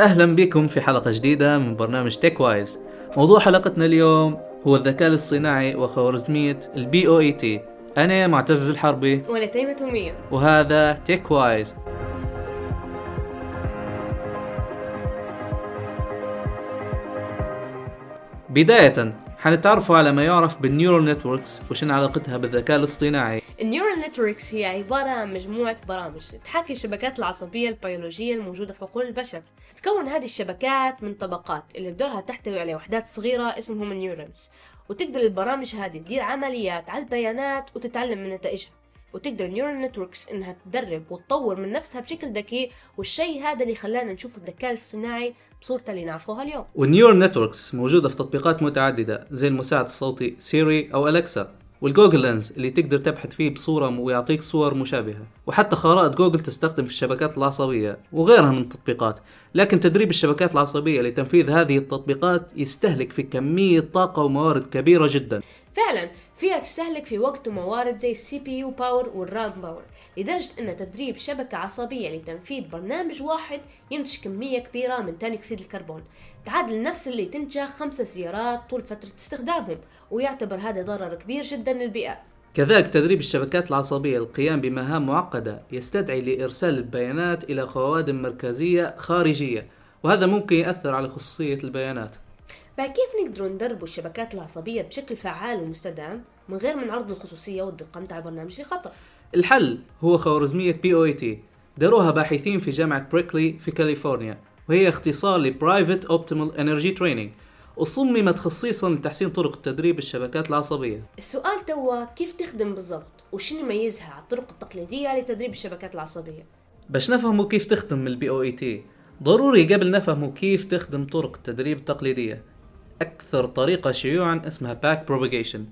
أهلا بكم في حلقة جديدة من برنامج Techwise. موضوع حلقتنا اليوم هو الذكاء الاصطناعي وخوارزمية الBOET. أنا معتزز الحربي وأنا تيمة تومية وهذا Techwise. بداية حنتعرفوا على ما يعرف بالنيورال نتوركس وشن علاقتها بالذكاء الاصطناعي. النيورال نتوركس هي عبارة عن مجموعة برامج تحاكي الشبكات العصبية البيولوجية الموجودة في عقول البشر. تتكون هذه الشبكات من طبقات اللي بدورها تحتوي على وحدات صغيرة اسمهم النيورونز، وتقدر البرامج هذه تدير عمليات على البيانات وتتعلم من نتائجها، وتقدر النيورال نتوركس انها تدرب وتطور من نفسها بشكل ذكي، والشيء هذا اللي خلانا نشوف الذكاء الاصطناعي بصورته اللي نعرفوها اليوم. والنيورال نتوركس موجوده في تطبيقات متعدده زي المساعد الصوتي Siri او Alexa، والجوجل لينز اللي تقدر تبحث فيه بصوره ويعطيك صور مشابهه، وحتى خرائط جوجل تستخدم في الشبكات العصبيه وغيرها من التطبيقات. لكن تدريب الشبكات العصبيه لتنفيذ هذه التطبيقات يستهلك في كميه طاقه وموارد كبيره جدا. فعلا فيها تستهلك في وقت وموارد زي CPU باور والرام باور، لدرجة أن تدريب شبكة عصبية لتنفيذ برنامج واحد ينتج كمية كبيرة من ثاني أكسيد الكربون، تعادل نفس اللي تنتجه 5 سيارات طول فترة استخدامهم، ويعتبر هذا ضرر كبير جدا للبيئة. كذلك تدريب الشبكات العصبية للقيام بمهام معقدة يستدعي لإرسال البيانات إلى خوادم مركزية خارجية، وهذا ممكن يأثر على خصوصية البيانات. فكيف نقدر ندرب الشبكات العصبية بشكل فعال ومستدام من غير من عرض الخصوصية والدقة متاع البرنامج لخطر؟ الحل هو خوارزمية BOET، داروها باحثين في جامعة بريكلي في كاليفورنيا، وهي اختصار ل Private Optimal Energy Training، وصممت خصيصا لتحسين طرق تدريب الشبكات العصبية. السؤال توا كيف تخدم بالضبط وشنو يميزها عن الطرق التقليدية لتدريب الشبكات العصبية؟ باش نفهموا كيف تخدم الBOET ضروري قبل نفهموا كيف تخدم طرق التدريب التقليدية. أكثر طريقة شيوعاً اسمها باك بروباجيشن،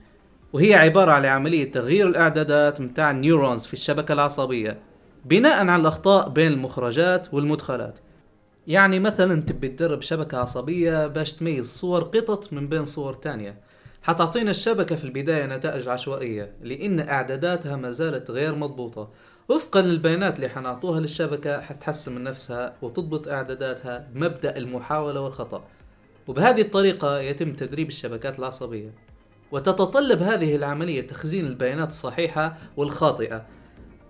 وهي عبارة على عملية تغيير الإعدادات متاع النيورونز في الشبكة العصبية بناءً على الأخطاء بين المخرجات والمدخلات. يعني مثلاً تبي تدرب شبكة عصبية باش تميز صور قطط من بين صور تانية، حتعطينا الشبكة في البداية نتائج عشوائية لأن إعداداتها ما زالت غير مضبوطة. وفقاً للبيانات اللي حنعطوها للشبكة حتحسن من نفسها وتضبط إعداداتها بمبدأ المحاولة والخطأ، وبهذه الطريقة يتم تدريب الشبكات العصبية. وتتطلب هذه العملية تخزين البيانات الصحيحة والخاطئة،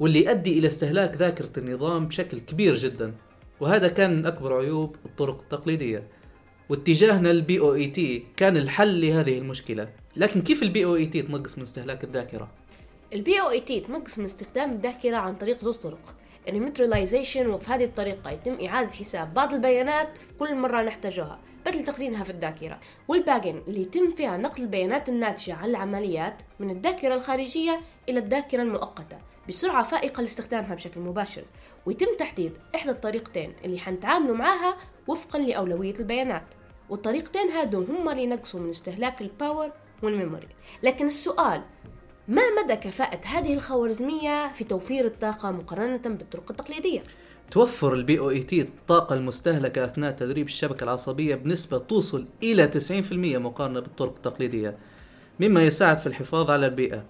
واللي يؤدي إلى استهلاك ذاكرة النظام بشكل كبير جدا، وهذا كان من أكبر عيوب الطرق التقليدية. واتجاهنا للBOET كان الحل لهذه المشكلة. لكن كيف الBOET تنقص من استهلاك الذاكرة؟ الBOET تنقص من استخدام الذاكرة عن طريق 2 طرق، الميموريزيشن، وفي هذه الطريقة يتم إعادة حساب بعض البيانات في كل مرة نحتاجها بدل تخزينها في الذاكرة، والباكين اللي يتم فيها نقل البيانات الناتجة عن العمليات من الذاكرة الخارجية إلى الذاكرة المؤقتة بسرعة فائقة لاستخدامها بشكل مباشر. ويتم تحديد إحدى الطريقتين اللي حنتعاملوا معاها وفقا لأولوية البيانات، والطريقتين هادو هما اللي ينقصوا من استهلاك الباور والميموري. لكن السؤال، ما مدى كفاءة هذه الخوارزمية في توفير الطاقة مقارنة بالطرق التقليدية؟ توفر الBOET الطاقة المستهلكة أثناء تدريب الشبكة العصبية بنسبة توصل إلى 90% مقارنة بالطرق التقليدية، مما يساعد في الحفاظ على البيئة.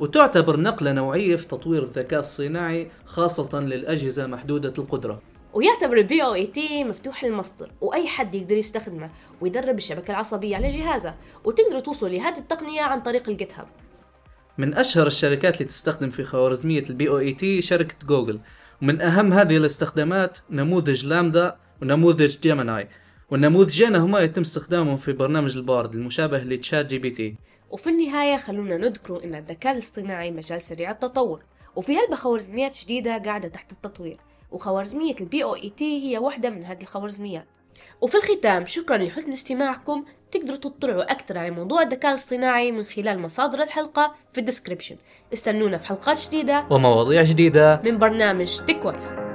وتعتبر نقلة نوعية في تطوير الذكاء الصناعي خاصة للأجهزة محدودة القدرة. ويعتبر الBOET مفتوح المصدر، وأي حد يقدر يستخدمه ويدرب الشبكة العصبية على جهازه، وتقدر توصل لهذه التقنية عن طريق الجيتهاب. من أشهر الشركات اللي تستخدم في خوارزمية الBOET شركة جوجل، ومن أهم هذه الاستخدامات نموذج لامدا ونموذج جيماناي، والنموذجين هما يتم استخدامهم في برنامج البارد المشابه لتشات GPT. وفي النهاية خلونا نذكر أن الذكاء الاصطناعي مجال سريع التطور، وفي هلبة خوارزميات جديدة قاعدة تحت التطوير، وخوارزمية الBOET هي واحدة من هذه الخوارزميات. وفي الختام شكرا لحسن استماعكم. تقدروا تطلعوا أكثر على موضوع الذكاء الاصطناعي من خلال مصادر الحلقة في الديسكريبشن. استنونا في حلقات جديدة ومواضيع جديدة من برنامج Techwise.